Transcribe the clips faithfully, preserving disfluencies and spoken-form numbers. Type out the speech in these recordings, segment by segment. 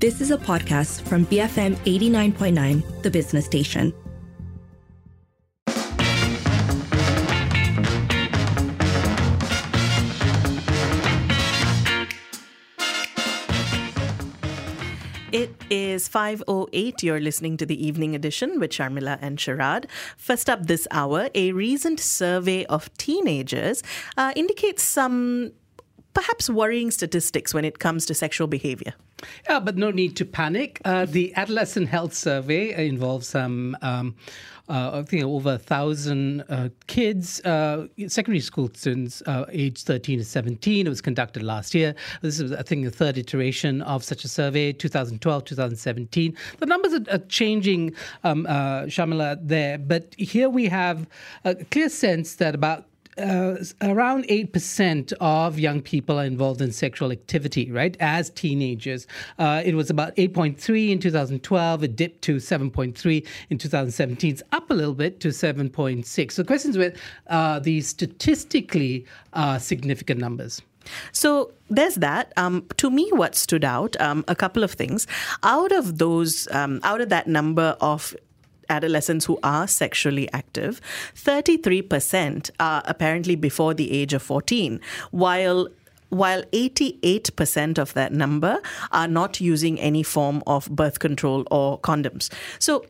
This is a podcast from B F M eighty-nine point nine, The Business Station. It is five oh eight. You're listening to the Evening Edition with Sharmila and Sharad. First up this hour, a recent survey of teenagers uh, indicates some perhaps worrying statistics when it comes to sexual behavior. Yeah, but no need to panic. Uh, the Adolescent Health Survey involves some, um, uh, I think, over a thousand uh, kids, uh, secondary school students, uh, age thirteen to seventeen. It was conducted last year. This is, I think, the third iteration of such a survey, twenty twelve, twenty seventeen. The numbers are, are changing, um, uh, Shamila, there. But here we have a clear sense that about Uh, around eight percent of young people are involved in sexual activity, right, as teenagers. Uh, it was about eight point three in two thousand twelve. It dipped to seven point three in two thousand seventeen. It's up a little bit to seven point six. So the question is, with uh, these statistically uh, significant numbers. So there's that. Um, to me, what stood out, um, a couple of things. Out of those, um, out of that number of adolescents who are sexually active, thirty-three percent are apparently before the age of fourteen, while while eighty-eight percent of that number are not using any form of birth control or condoms. So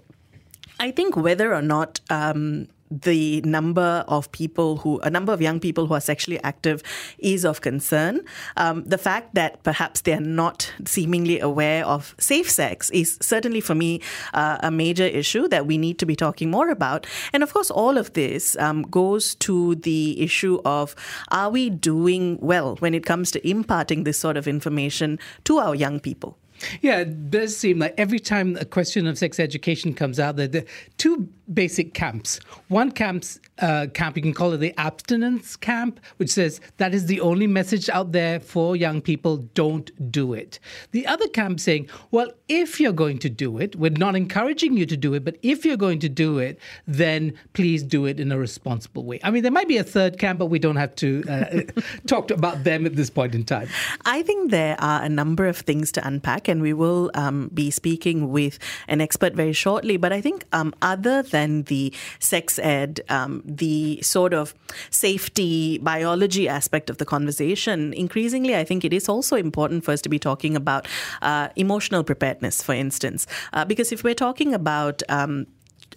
I think whether or not um, the number of people who, a number of young people who are sexually active is of concern. Um, the fact that perhaps they're not seemingly aware of safe sex is certainly for me uh, a major issue that we need to be talking more about. And of course, all of this um, goes to the issue of, are we doing well when it comes to imparting this sort of information to our young people? Yeah, it does seem like every time a question of sex education comes out, there are two basic camps. One camp's, uh, camp, you can call it the abstinence camp, which says that is the only message out there for young people, don't do it. The other camp saying, well, if you're going to do it, we're not encouraging you to do it, but if you're going to do it, then please do it in a responsible way. I mean, there might be a third camp, but we don't have to uh, talk about them at this point in time. I think there are a number of things to unpack. And we will um, be speaking with an expert very shortly. But I think um, other than the sex ed, um, the sort of safety, biology aspect of the conversation, increasingly, I think it is also important for us to be talking about uh, emotional preparedness, for instance. Uh, because if we're talking about um,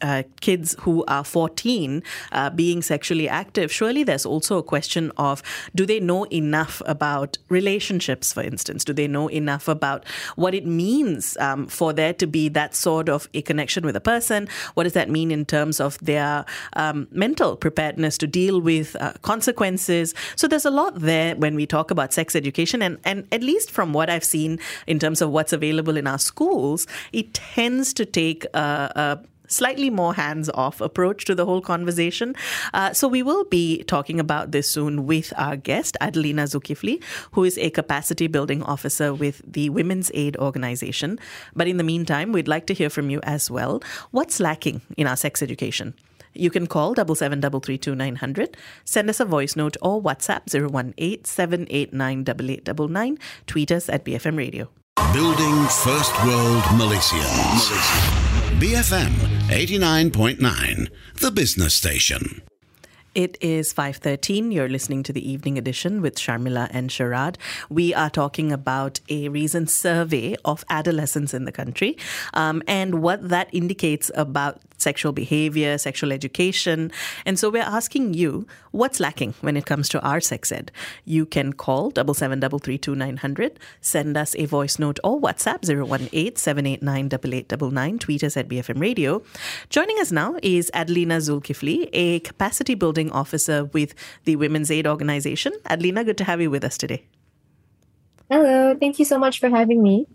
Uh, kids who are fourteen uh, being sexually active, surely there's also a question of, do they know enough about relationships, for instance? Do they know enough about what it means um, for there to be that sort of a connection with a person? What does that mean in terms of their um, mental preparedness to deal with uh, consequences? So there's a lot there when we talk about sex education. And, and at least from what I've seen in terms of what's available in our schools, it tends to take a uh, uh, slightly more hands-off approach to the whole conversation. Uh, so we will be talking about this soon with our guest, Adlina Zulkifli, who is a capacity building officer with the Women's Aid Organisation. But in the meantime, we'd like to hear from you as well. What's lacking in our sex education? You can call double seven double three two nine hundred, send us a voice note or WhatsApp zero one eight seven eight nine eight eight nine nine, tweet us at B F M Radio. Building First World Malaysia. Malaysia. B F M eighty-nine point nine, The Business Station. It is five thirteen. You're listening to the Evening Edition with Sharmila and Sharad. We are talking about a recent survey of adolescents in the country um, and what that indicates about sexual behavior, sexual education. And so we're asking you, what's lacking when it comes to our sex ed? You can call double seven double three two nine hundred, send us a voice note or WhatsApp zero one eight seven eight nine eight eight nine nine, tweet us at B F M Radio. Joining us now is Adlina Zulkifli, a capacity building officer with the Women's Aid Organisation. Adlina, good to have you with us today. Hello, thank you so much for having me.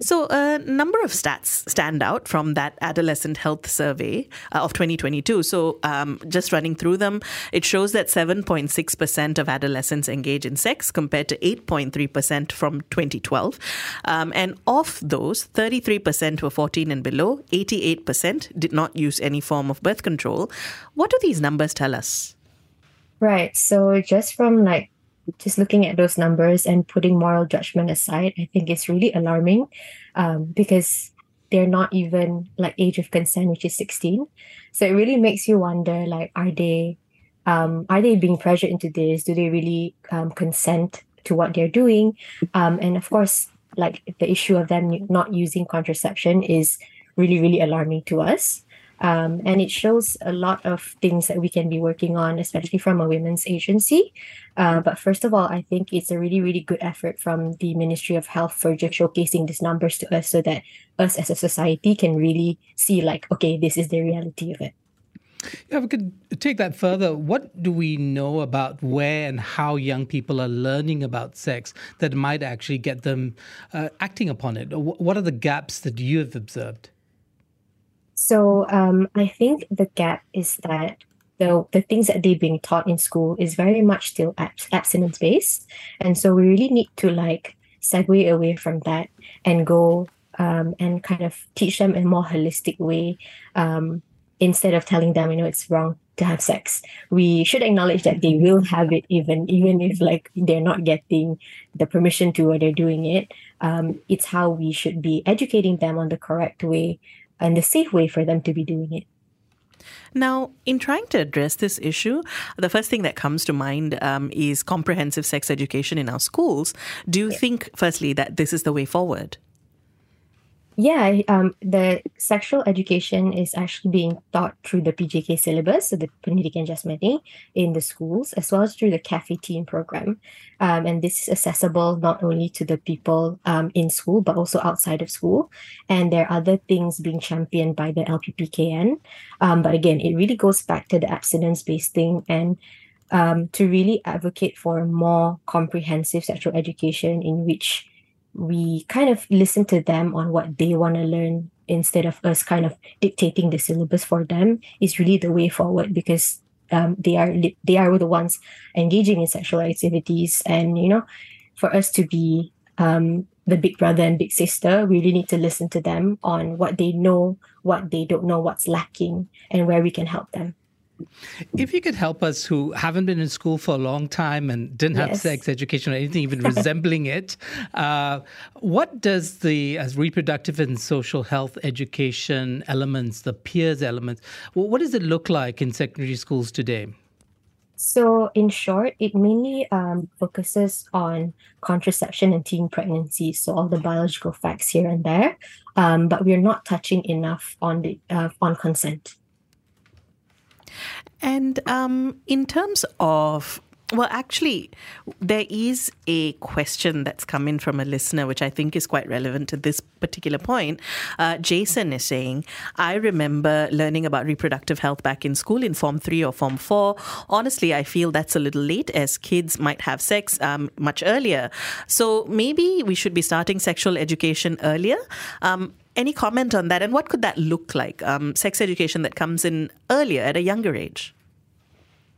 So a uh, number of stats stand out from that Adolescent Health Survey uh, of twenty twenty-two. So um, just running through them, it shows that seven point six percent of adolescents engage in sex compared to eight point three percent from twenty twelve. Um, and of those, thirty-three percent were fourteen and below, eighty-eight percent did not use any form of birth control. What do these numbers tell us? Right. So just from like just looking at those numbers and putting moral judgment aside, I think is really alarming um, because they're not even like age of consent, which is sixteen. So it really makes you wonder, like, are they um, are they being pressured into this? Do they really um, consent to what they're doing? Um, and of course, like the issue of them not using contraception is really, really alarming to us. Um, and it shows a lot of things that we can be working on, especially from a women's agency. Uh, but first of all, I think it's a really, really good effort from the Ministry of Health for just showcasing these numbers to us so that us as a society can really see like, okay, this is the reality of it. Yeah, we could take that further. What do we know about where and how young people are learning about sex that might actually get them uh, acting upon it? What are the gaps that you have observed? So um, I think the gap is that the, the things that they're being taught in school is very much still abs- abstinence-based. And so we really need to like segue away from that and go um, and kind of teach them in a more holistic way. Um, instead of telling them, you know, it's wrong to have sex, we should acknowledge that they will have it even even if like they're not getting the permission to or they're doing it. Um, it's how we should be educating them on the correct way and the safe way for them to be doing it. Now, in trying to address this issue, the first thing that comes to mind um, is comprehensive sex education in our schools. Do you yeah. think, firstly, that this is the way forward? Yeah, um, the sexual education is actually being taught through the P J K syllabus, so the Pendidikan Jasmani in the schools, as well as through the Cafe Teen program. Um, and this is accessible not only to the people um, in school, but also outside of school. And there are other things being championed by the L P P K N. Um, but again, it really goes back to the abstinence-based thing and um, to really advocate for more comprehensive sexual education in which we kind of listen to them on what they want to learn instead of us kind of dictating the syllabus for them is really the way forward, because um, they are they are the ones engaging in sexual activities. And, you know, for us to be um, the big brother and big sister, we really need to listen to them on what they know, what they don't know, what's lacking, and where we can help them. If you could help us who haven't been in school for a long time and didn't have yes. sex education or anything even resembling it, uh, what does the as reproductive and social health education elements, the peers elements, what does it look like in secondary schools today? So in short, it mainly um, focuses on contraception and teen pregnancy, so all the biological facts here and there, um, but we're not touching enough on the uh, on consent. And um, in terms of, well, actually, there is a question that's come in from a listener, which I think is quite relevant to this particular point. Uh, Jason is saying, I remember learning about reproductive health back in school in Form three or Form four. Honestly, I feel that's a little late as kids might have sex um, much earlier. So maybe we should be starting sexual education earlier. Um, Any comment on that? And what could that look like? Um, sex education that comes in earlier at a younger age?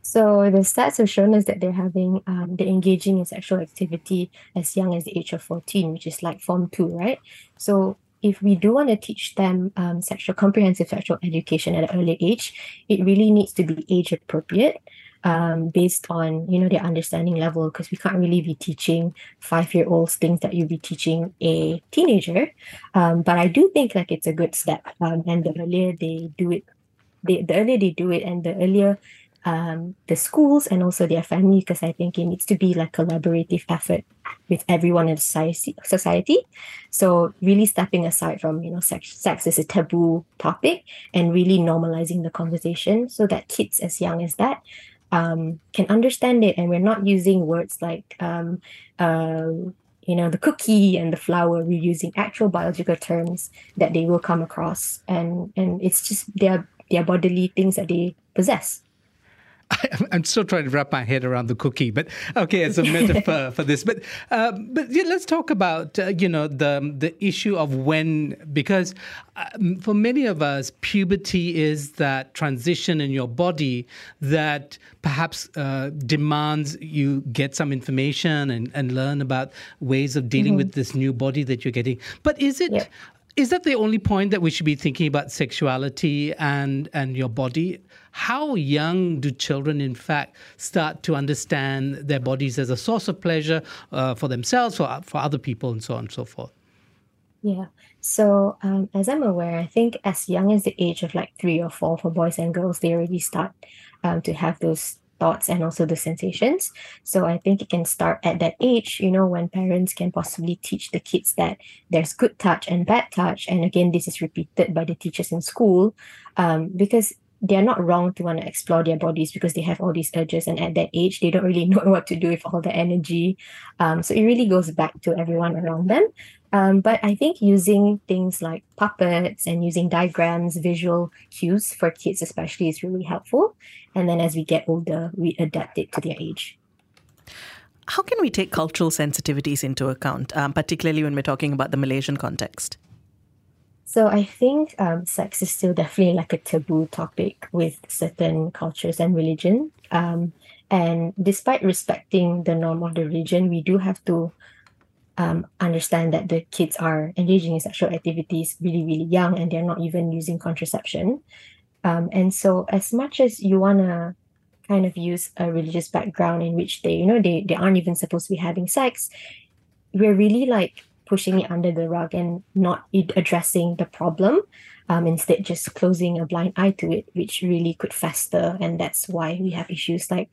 So the stats have shown us that they're having, um, they're engaging in sexual activity as young as the age of fourteen, which is like Form two, right? So if we do want to teach them um, sexual comprehensive sexual education at an early age, it really needs to be age appropriate. Um, based on, you know, their understanding level, because we can't really be teaching five-year-olds things that you'd be teaching a teenager. Um, but I do think like it's a good step. Um, and the earlier they do it, they, the earlier they do it and the earlier um, the schools and also their family, because I think it needs to be like collaborative effort with everyone in society. So really stepping aside from, you know, sex, sex is a taboo topic and really normalizing the conversation so that kids as young as that Um, can understand it, and we're not using words like, um, uh, you know, the cookie and the flower. We're using actual biological terms that they will come across, and and it's just their their bodily things that they possess. I, I'm still trying to wrap my head around the cookie, but okay, it's a metaphor for this. But uh, but yeah, let's talk about uh, you know the the issue of when, because um, for many of us, puberty is that transition in your body that perhaps uh, demands you get some information and, and learn about ways of dealing mm-hmm. with this new body that you're getting. But is it? Yeah. Is that the only point that we should be thinking about sexuality and, and your body? How young do children, in fact, start to understand their bodies as a source of pleasure uh, for themselves or for other people and so on and so forth? Yeah. So um, as I'm aware, I think as young as the age of like three or four for boys and girls, they already start um, to have those thoughts and also the sensations. So I think it can start at that age, you know, when parents can possibly teach the kids that there's good touch and bad touch. And again, this is repeated by the teachers in school um, because they're not wrong to want to explore their bodies because they have all these urges. And at that age, they don't really know what to do with all the energy. Um, so it really goes back to everyone around them. Um, but I think using things like puppets and using diagrams, visual cues for kids especially is really helpful. And then as we get older, we adapt it to their age. How can we take cultural sensitivities into account, um, particularly when we're talking about the Malaysian context? So I think um, sex is still definitely like a taboo topic with certain cultures and religion. Um, and despite respecting the norm of the religion, we do have to Um, understand that the kids are engaging in sexual activities really, really young and they're not even using contraception. Um, and so as much as you want to kind of use a religious background in which they, you know, they, they aren't even supposed to be having sex, we're really like pushing it under the rug and not addressing the problem, um, instead just closing a blind eye to it, which really could fester. And that's why we have issues like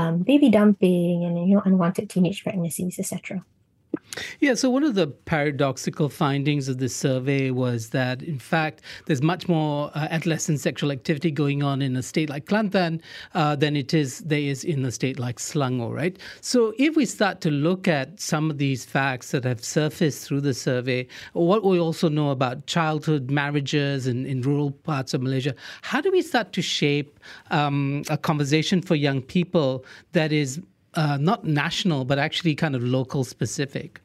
um, baby dumping and, you know, unwanted teenage pregnancies, et cetera. Yeah, so one of the paradoxical findings of this survey was that, in fact, there's much more uh, adolescent sexual activity going on in a state like Kelantan uh, than it is there is in a state like Selangor, right? So if we start to look at some of these facts that have surfaced through the survey, what we also know about childhood marriages in, in rural parts of Malaysia, how do we start to shape um, a conversation for young people that is Uh, not national, but actually kind of local specific?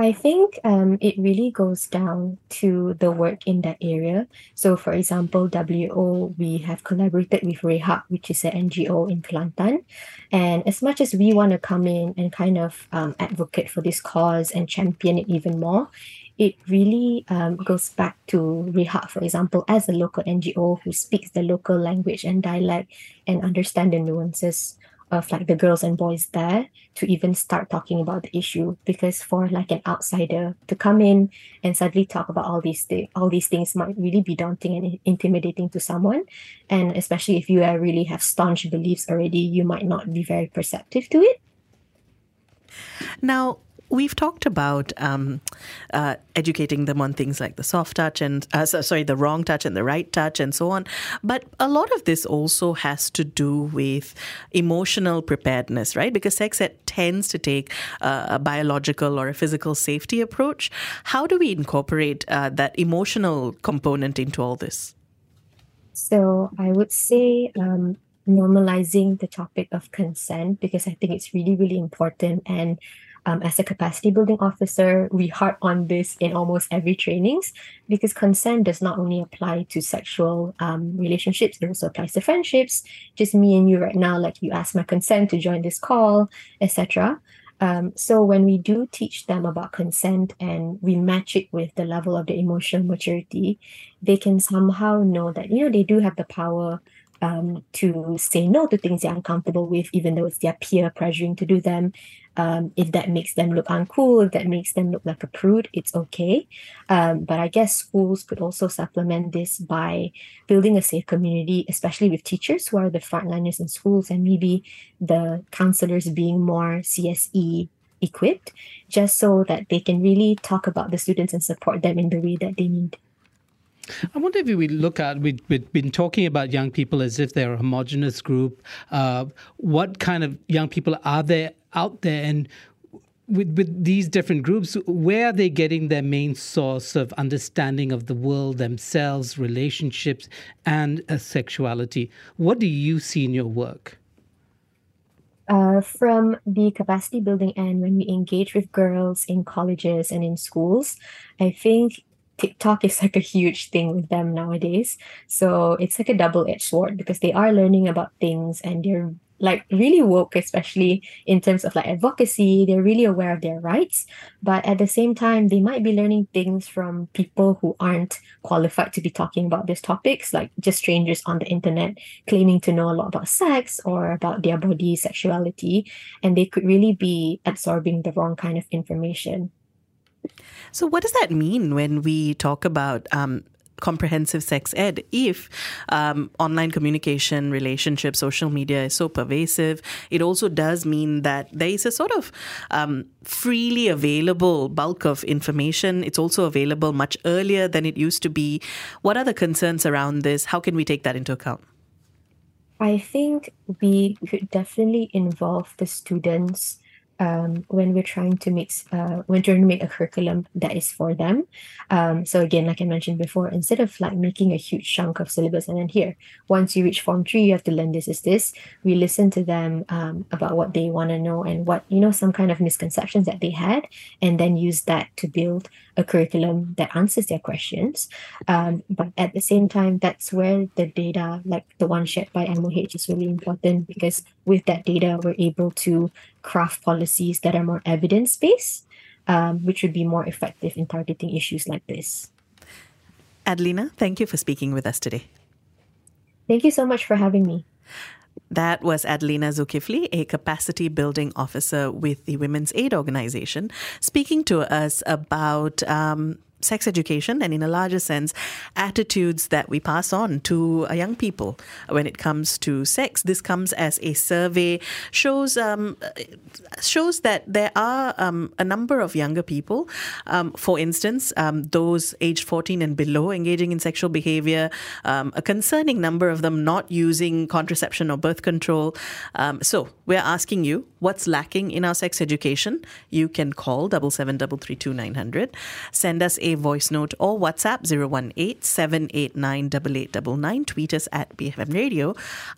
I think um, it really goes down to the work in that area. So, for example, W O, we have collaborated with Rehab, which is an N G O in Kelantan. And as much as we want to come in and kind of um, advocate for this cause and champion it even more, it really um, goes back to Rehab, for example, as a local N G O who speaks the local language and dialect and understand the nuances of like the girls and boys there to even start talking about the issue, because for like an outsider to come in and suddenly talk about all these th- all these things might really be daunting and intimidating to someone, and especially if you are really have staunch beliefs already, you might not be very perceptive to it. Now, we've talked about um, uh, educating them on things like the soft touch and, uh, sorry, the wrong touch and the right touch and so on. But a lot of this also has to do with emotional preparedness, right? Because sex ed tends to take uh, a biological or a physical safety approach. How do we incorporate uh, that emotional component into all this? So I would say Um normalizing the topic of consent, because I think it's really, really important. And um, as a capacity building officer, we harp on this in almost every trainings, because consent does not only apply to sexual um, relationships, it also applies to friendships. Just me and you right now, like you asked my consent to join this call, et cetera. Um, so when we do teach them about consent and we match it with the level of the emotional maturity, they can somehow know that, you know, they do have the power Um, to say no to things they're uncomfortable with, even though it's their peer pressuring to do them. Um, if that makes them look uncool, if that makes them look like a prude, it's okay. Um, but I guess schools could also supplement this by building a safe community, especially with teachers who are the frontliners in schools, and maybe the counselors being more C S E equipped, just so that they can really talk about the students and support them in the way that they need. I wonder if we look at, we've, we've been talking about young people as if they're a homogenous group. Uh, what kind of young people are there out there? And with, with these different groups, where are they getting their main source of understanding of the world, themselves, relationships, and uh, sexuality? What do you see in your work? Uh, from the capacity building end, when we engage with girls in colleges and in schools, I think TikTok is like a huge thing with them nowadays. So it's like a double-edged sword, because they are learning about things and they're like really woke, especially in terms of like advocacy. They're really aware of their rights, but at the same time, they might be learning things from people who aren't qualified to be talking about these topics, like just strangers on the internet claiming to know a lot about sex or about their body, sexuality, and they could really be absorbing the wrong kind of information. So what does that mean when we talk about um comprehensive sex ed, if um, online communication, relationships, social media is so pervasive? It also does mean that there is a sort of um, freely available bulk of information. It's also available much earlier than it used to be. What are the concerns around this? How can we take that into account? I think we could definitely involve the students Um, when we're trying to make uh, when trying to make a curriculum that is for them. Um, so again, like I mentioned before, instead of like making a huge chunk of syllabus and then here, once you reach form three, you have to learn this is this. We listen to them um, about what they want to know and what, you know, some kind of misconceptions that they had, and then use that to build a curriculum that answers their questions. Um, but at the same time, that's where the data, like the one shared by M O H, is really important, because with that data, we're able to craft policies that are more evidence-based, um, which would be more effective in targeting issues like this. Adlina, thank you for speaking with us today. Thank you so much for having me. That was Adlina Zulkifli, a capacity building officer with the Women's Aid Organisation, speaking to us about um, sex education and, in a larger sense, attitudes that we pass on to young people when it comes to sex. This comes as a survey shows um, shows that there are um, a number of younger people, um, for instance, um, those aged fourteen and below, engaging in sexual behavior, um, a concerning number of them not using contraception or birth control. Um, so we're asking you, what's lacking in our sex education? You can call double seven double three two nine hundred, send us a voice note or WhatsApp zero one eight seven eight nine eight eight nine nine, tweet us at B F M Radio.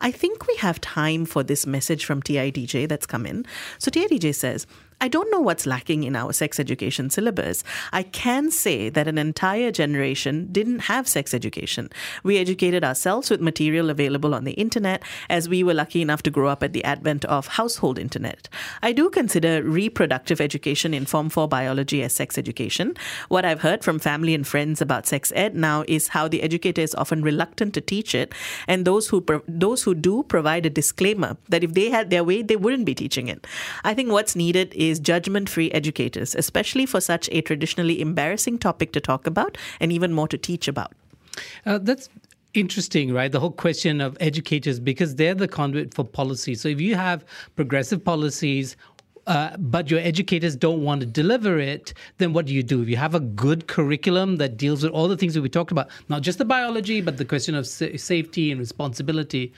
I think we have time for this message from T I D J that's come in. So T I D J says, I don't know what's lacking in our sex education syllabus. I can say that an entire generation didn't have sex education. We educated ourselves with material available on the internet, as we were lucky enough to grow up at the advent of household internet. I do consider reproductive education in Form four biology as sex education. What I've heard from family and friends about sex ed now is how the educator is often reluctant to teach it, and those who pro- those who do provide a disclaimer that if they had their way, they wouldn't be teaching it. I think what's needed is is judgment-free educators, especially for such a traditionally embarrassing topic to talk about and even more to teach about. Uh, that's interesting, right? The whole question of educators, because they're the conduit for policy. So if you have progressive policies, Uh, but your educators don't want to deliver it, then what do you do? If you have a good curriculum that deals with all the things that we talked about, not just the biology, but the question of sa- safety and responsibility,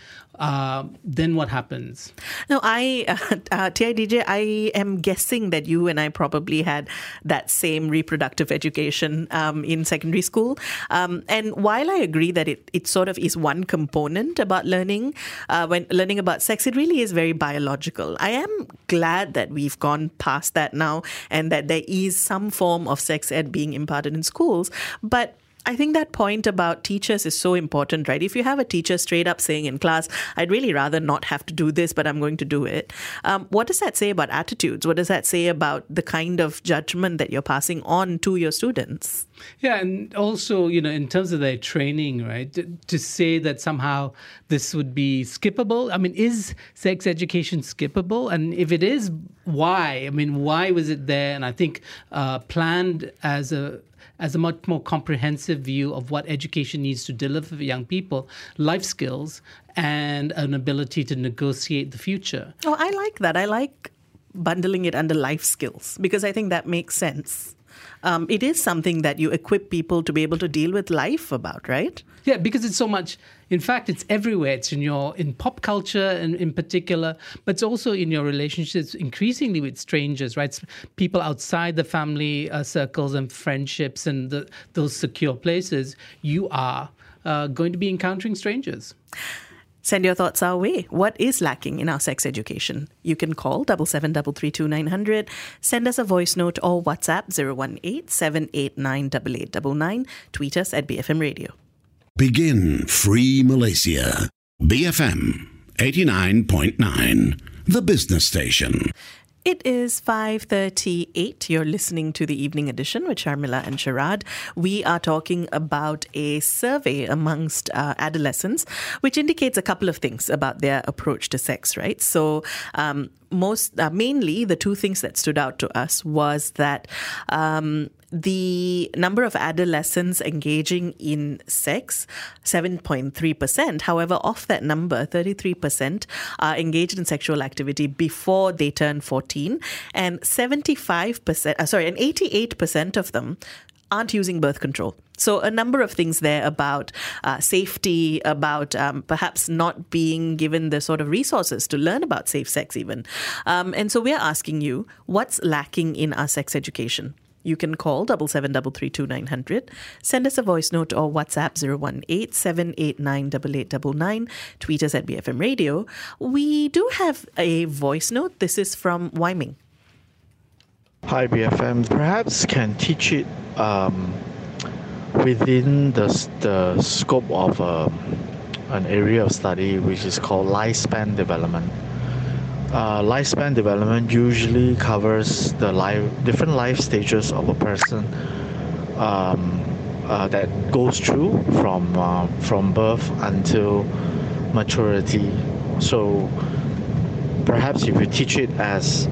uh, then what happens? Now, I, uh, uh, T I D J, I am guessing that you and I probably had that same reproductive education um, in secondary school. Um, and while I agree that it, it sort of is one component about learning, uh, when learning about sex, it really is very biological. I am glad that we've gone past that now and that there is some form of sex ed being imparted in schools. But I think that point about teachers is so important, right? If you have a teacher straight up saying in class, I'd really rather not have to do this, but I'm going to do it. Um, what does that say about attitudes? What does that say about the kind of judgment that you're passing on to your students? Yeah, and also, you know, in terms of their training, right, to, to say that somehow this would be skippable. I mean, is sex education skippable? And if it is, why? I mean, why was it there? And I think uh, planned as a as a much more comprehensive view of what education needs to deliver for young people, life skills, and an ability to negotiate the future. Oh, I like that. I like bundling it under life skills, because I think that makes sense. Um, it is something that you equip people to be able to deal with life about, right? Yeah, because it's so much. In fact, it's everywhere. It's in your in pop culture, and in particular, but it's also in your relationships, increasingly with strangers, right? People outside the family uh, circles and friendships and the, those secure places. You are uh, going to be encountering strangers. Send your thoughts our way. What is lacking in our sex education? You can call double seven double three two nine hundred, send us a voice note or WhatsApp zero one eight seven eight nine eight eight nine nine, tweet us at B F M Radio. Begin Free Malaysia. B F M eighty-nine point nine, the business station. It is five thirty-eight. You're listening to The Evening Edition with Sharmila and Sharad. We are talking about a survey amongst uh, adolescents, which indicates a couple of things about their approach to sex, right? So um, most, uh, mainly the two things that stood out to us was that um, the number of adolescents engaging in sex, seven point three percent. However, of that number, thirty-three percent are engaged in sexual activity before they turn fourteen. And seventy-five percent, uh, sorry, and eighty-eight percent of them aren't using birth control. So a number of things there about uh, safety, about um, perhaps not being given the sort of resources to learn about safe sex even. Um, and so we're asking you, what's lacking in our sex education? You can call double seven double three two nine hundred, send us a voice note or WhatsApp zero one eight seven eight nine eight eight nine nine, tweet us at B F M Radio. We do have a voice note. This is from Wyoming. Hi B F M, perhaps can teach it um, within the, the scope of um, an area of study which is called lifespan development. Uh, lifespan development usually covers the life, different life stages of a person um, uh, that goes through from uh, from birth until maturity. So perhaps if you teach it as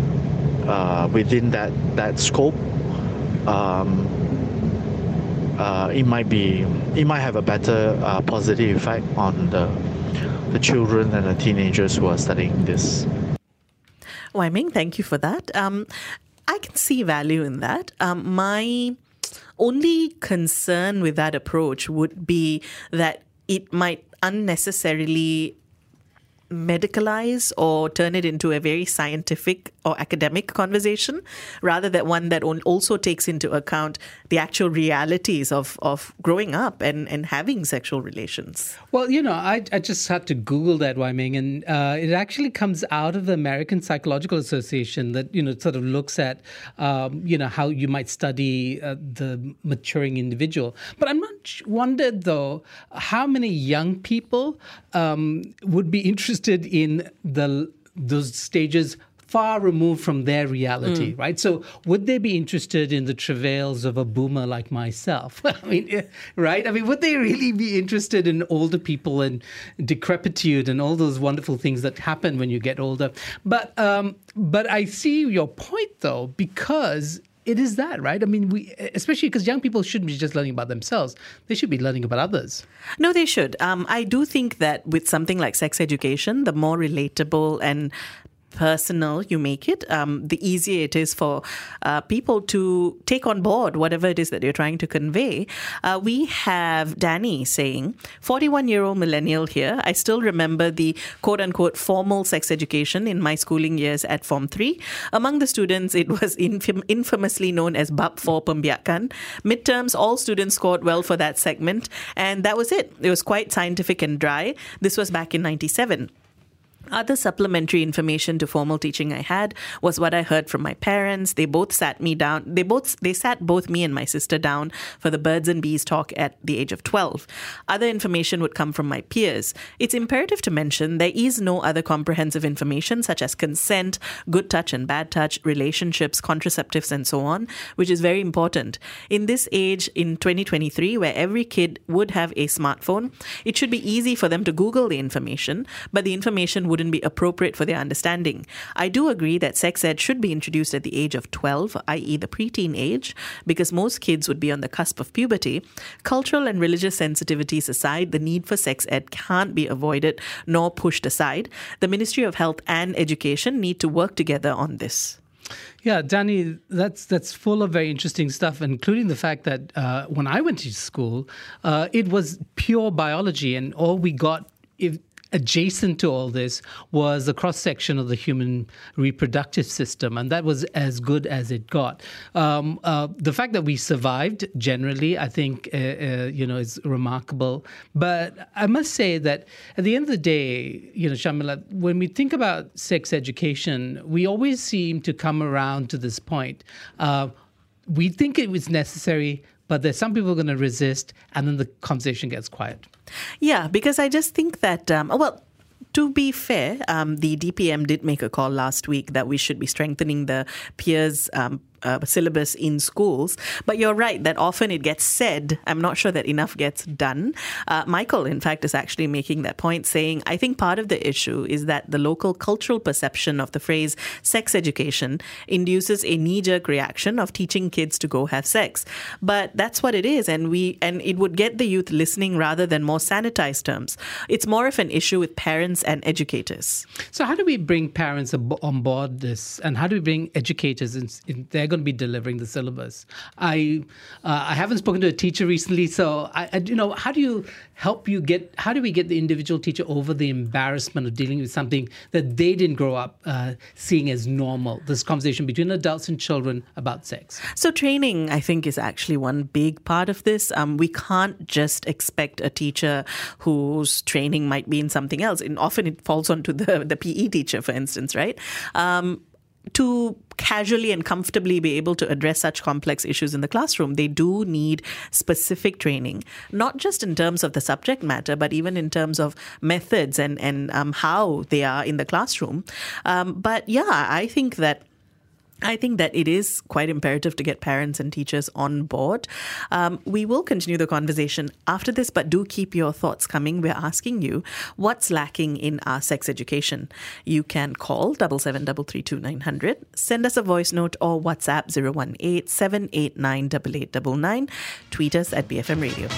uh, within that that scope, um, uh, it might be it might have a better uh, positive effect on the the children and the teenagers who are studying this. Wai Ming, thank you for that. Um, I can see value in that. Um, my only concern with that approach would be that it might unnecessarily medicalize or turn it into a very scientific or academic conversation, rather than one that also takes into account the actual realities of, of growing up and, and having sexual relations. Well, you know, I, I just had to Google that, Wai Ming, and uh, it actually comes out of the American Psychological Association that, you know, sort of looks at, um, you know, how you might study uh, the maturing individual. But I'm not wondered, though, how many young people um, would be interested in the those stages far removed from their reality, mm. right? So would they be interested in the travails of a boomer like myself? I mean, right? I mean, would they really be interested in older people and decrepitude and all those wonderful things that happen when you get older? But um, but I see your point, though, because it is that, right? I mean, we, especially because young people shouldn't be just learning about themselves. They should be learning about others. No, they should. Um, I do think that with something like sex education, the more relatable and personal you make it, um, the easier it is for uh, people to take on board whatever it is that you're trying to convey. Uh, we have Danny saying, forty-one-year-old millennial here. I still remember the quote-unquote formal sex education in my schooling years at Form three. Among the students, it was infam- infamously known as Bab four Pembiakan. Midterms, all students scored well for that segment. And that was it. It was quite scientific and dry. This was back in ninety-seven. Other supplementary information to formal teaching I had was what I heard from my parents. They both sat me down. They both they sat both me and my sister down for the birds and bees talk at the age of twelve. Other information would come from my peers. It's imperative to mention there is no other comprehensive information such as consent, good touch and bad touch, relationships, contraceptives and so on, which is very important. In this age, in twenty twenty-three, where every kid would have a smartphone, it should be easy for them to Google the information, but the information would be appropriate for their understanding. I do agree that sex ed should be introduced at the age of twelve, that is the preteen age, because most kids would be on the cusp of puberty. Cultural and religious sensitivities aside, the need for sex ed can't be avoided nor pushed aside. The Ministry of Health and Education need to work together on this. Yeah, Danny, that's that's full of very interesting stuff, including the fact that uh, when I went to school, uh, it was pure biology, and all we got if adjacent to all this was a cross-section of the human reproductive system, and that was as good as it got. Um, uh, the fact that we survived generally, I think, uh, uh, you know, is remarkable. But I must say that at the end of the day, you know, Sharmila, when we think about sex education, we always seem to come around to this point. Uh, we think it was necessary, but there's some people going to resist, and then the conversation gets quiet. Yeah, because I just think that, um, well, to be fair, um, the D P M did make a call last week that we should be strengthening the peers um, Uh, syllabus in schools. But you're right that often it gets said. I'm not sure that enough gets done. Uh, Michael, in fact, is actually making that point, saying, I think part of the issue is that the local cultural perception of the phrase sex education induces a knee-jerk reaction of teaching kids to go have sex. But that's what it is. And we and it would get the youth listening rather than more sanitized terms. It's more of an issue with parents and educators. So how do we bring parents ab- on board this? And how do we bring educators in, in their going to be delivering the syllabus? I uh, I haven't spoken to a teacher recently, so I, I you know how do you help you get how do we get the individual teacher over the embarrassment of dealing with something that they didn't grow up uh, seeing as normal? This conversation between adults and children about sex. So training, I think, is actually one big part of this. Um, we can't just expect a teacher whose training might be in something else. And often it falls onto the the P E teacher, for instance, right? Um, to casually and comfortably be able to address such complex issues in the classroom, they do need specific training, not just in terms of the subject matter, but even in terms of methods and, and um, how they are in the classroom. Um, but yeah, I think that I think that it is quite imperative to get parents and teachers on board. Um, we will continue the conversation after this, but do keep your thoughts coming. We're asking you what's lacking in our sex education. You can call double seven double three two nine hundred, send us a voice note or WhatsApp zero one eight seven eight nine eight eight nine nine. Tweet us at B F M Radio.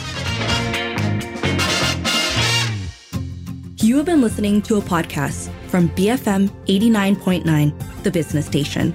You have been listening to a podcast from B F M eighty-nine point nine, the business station.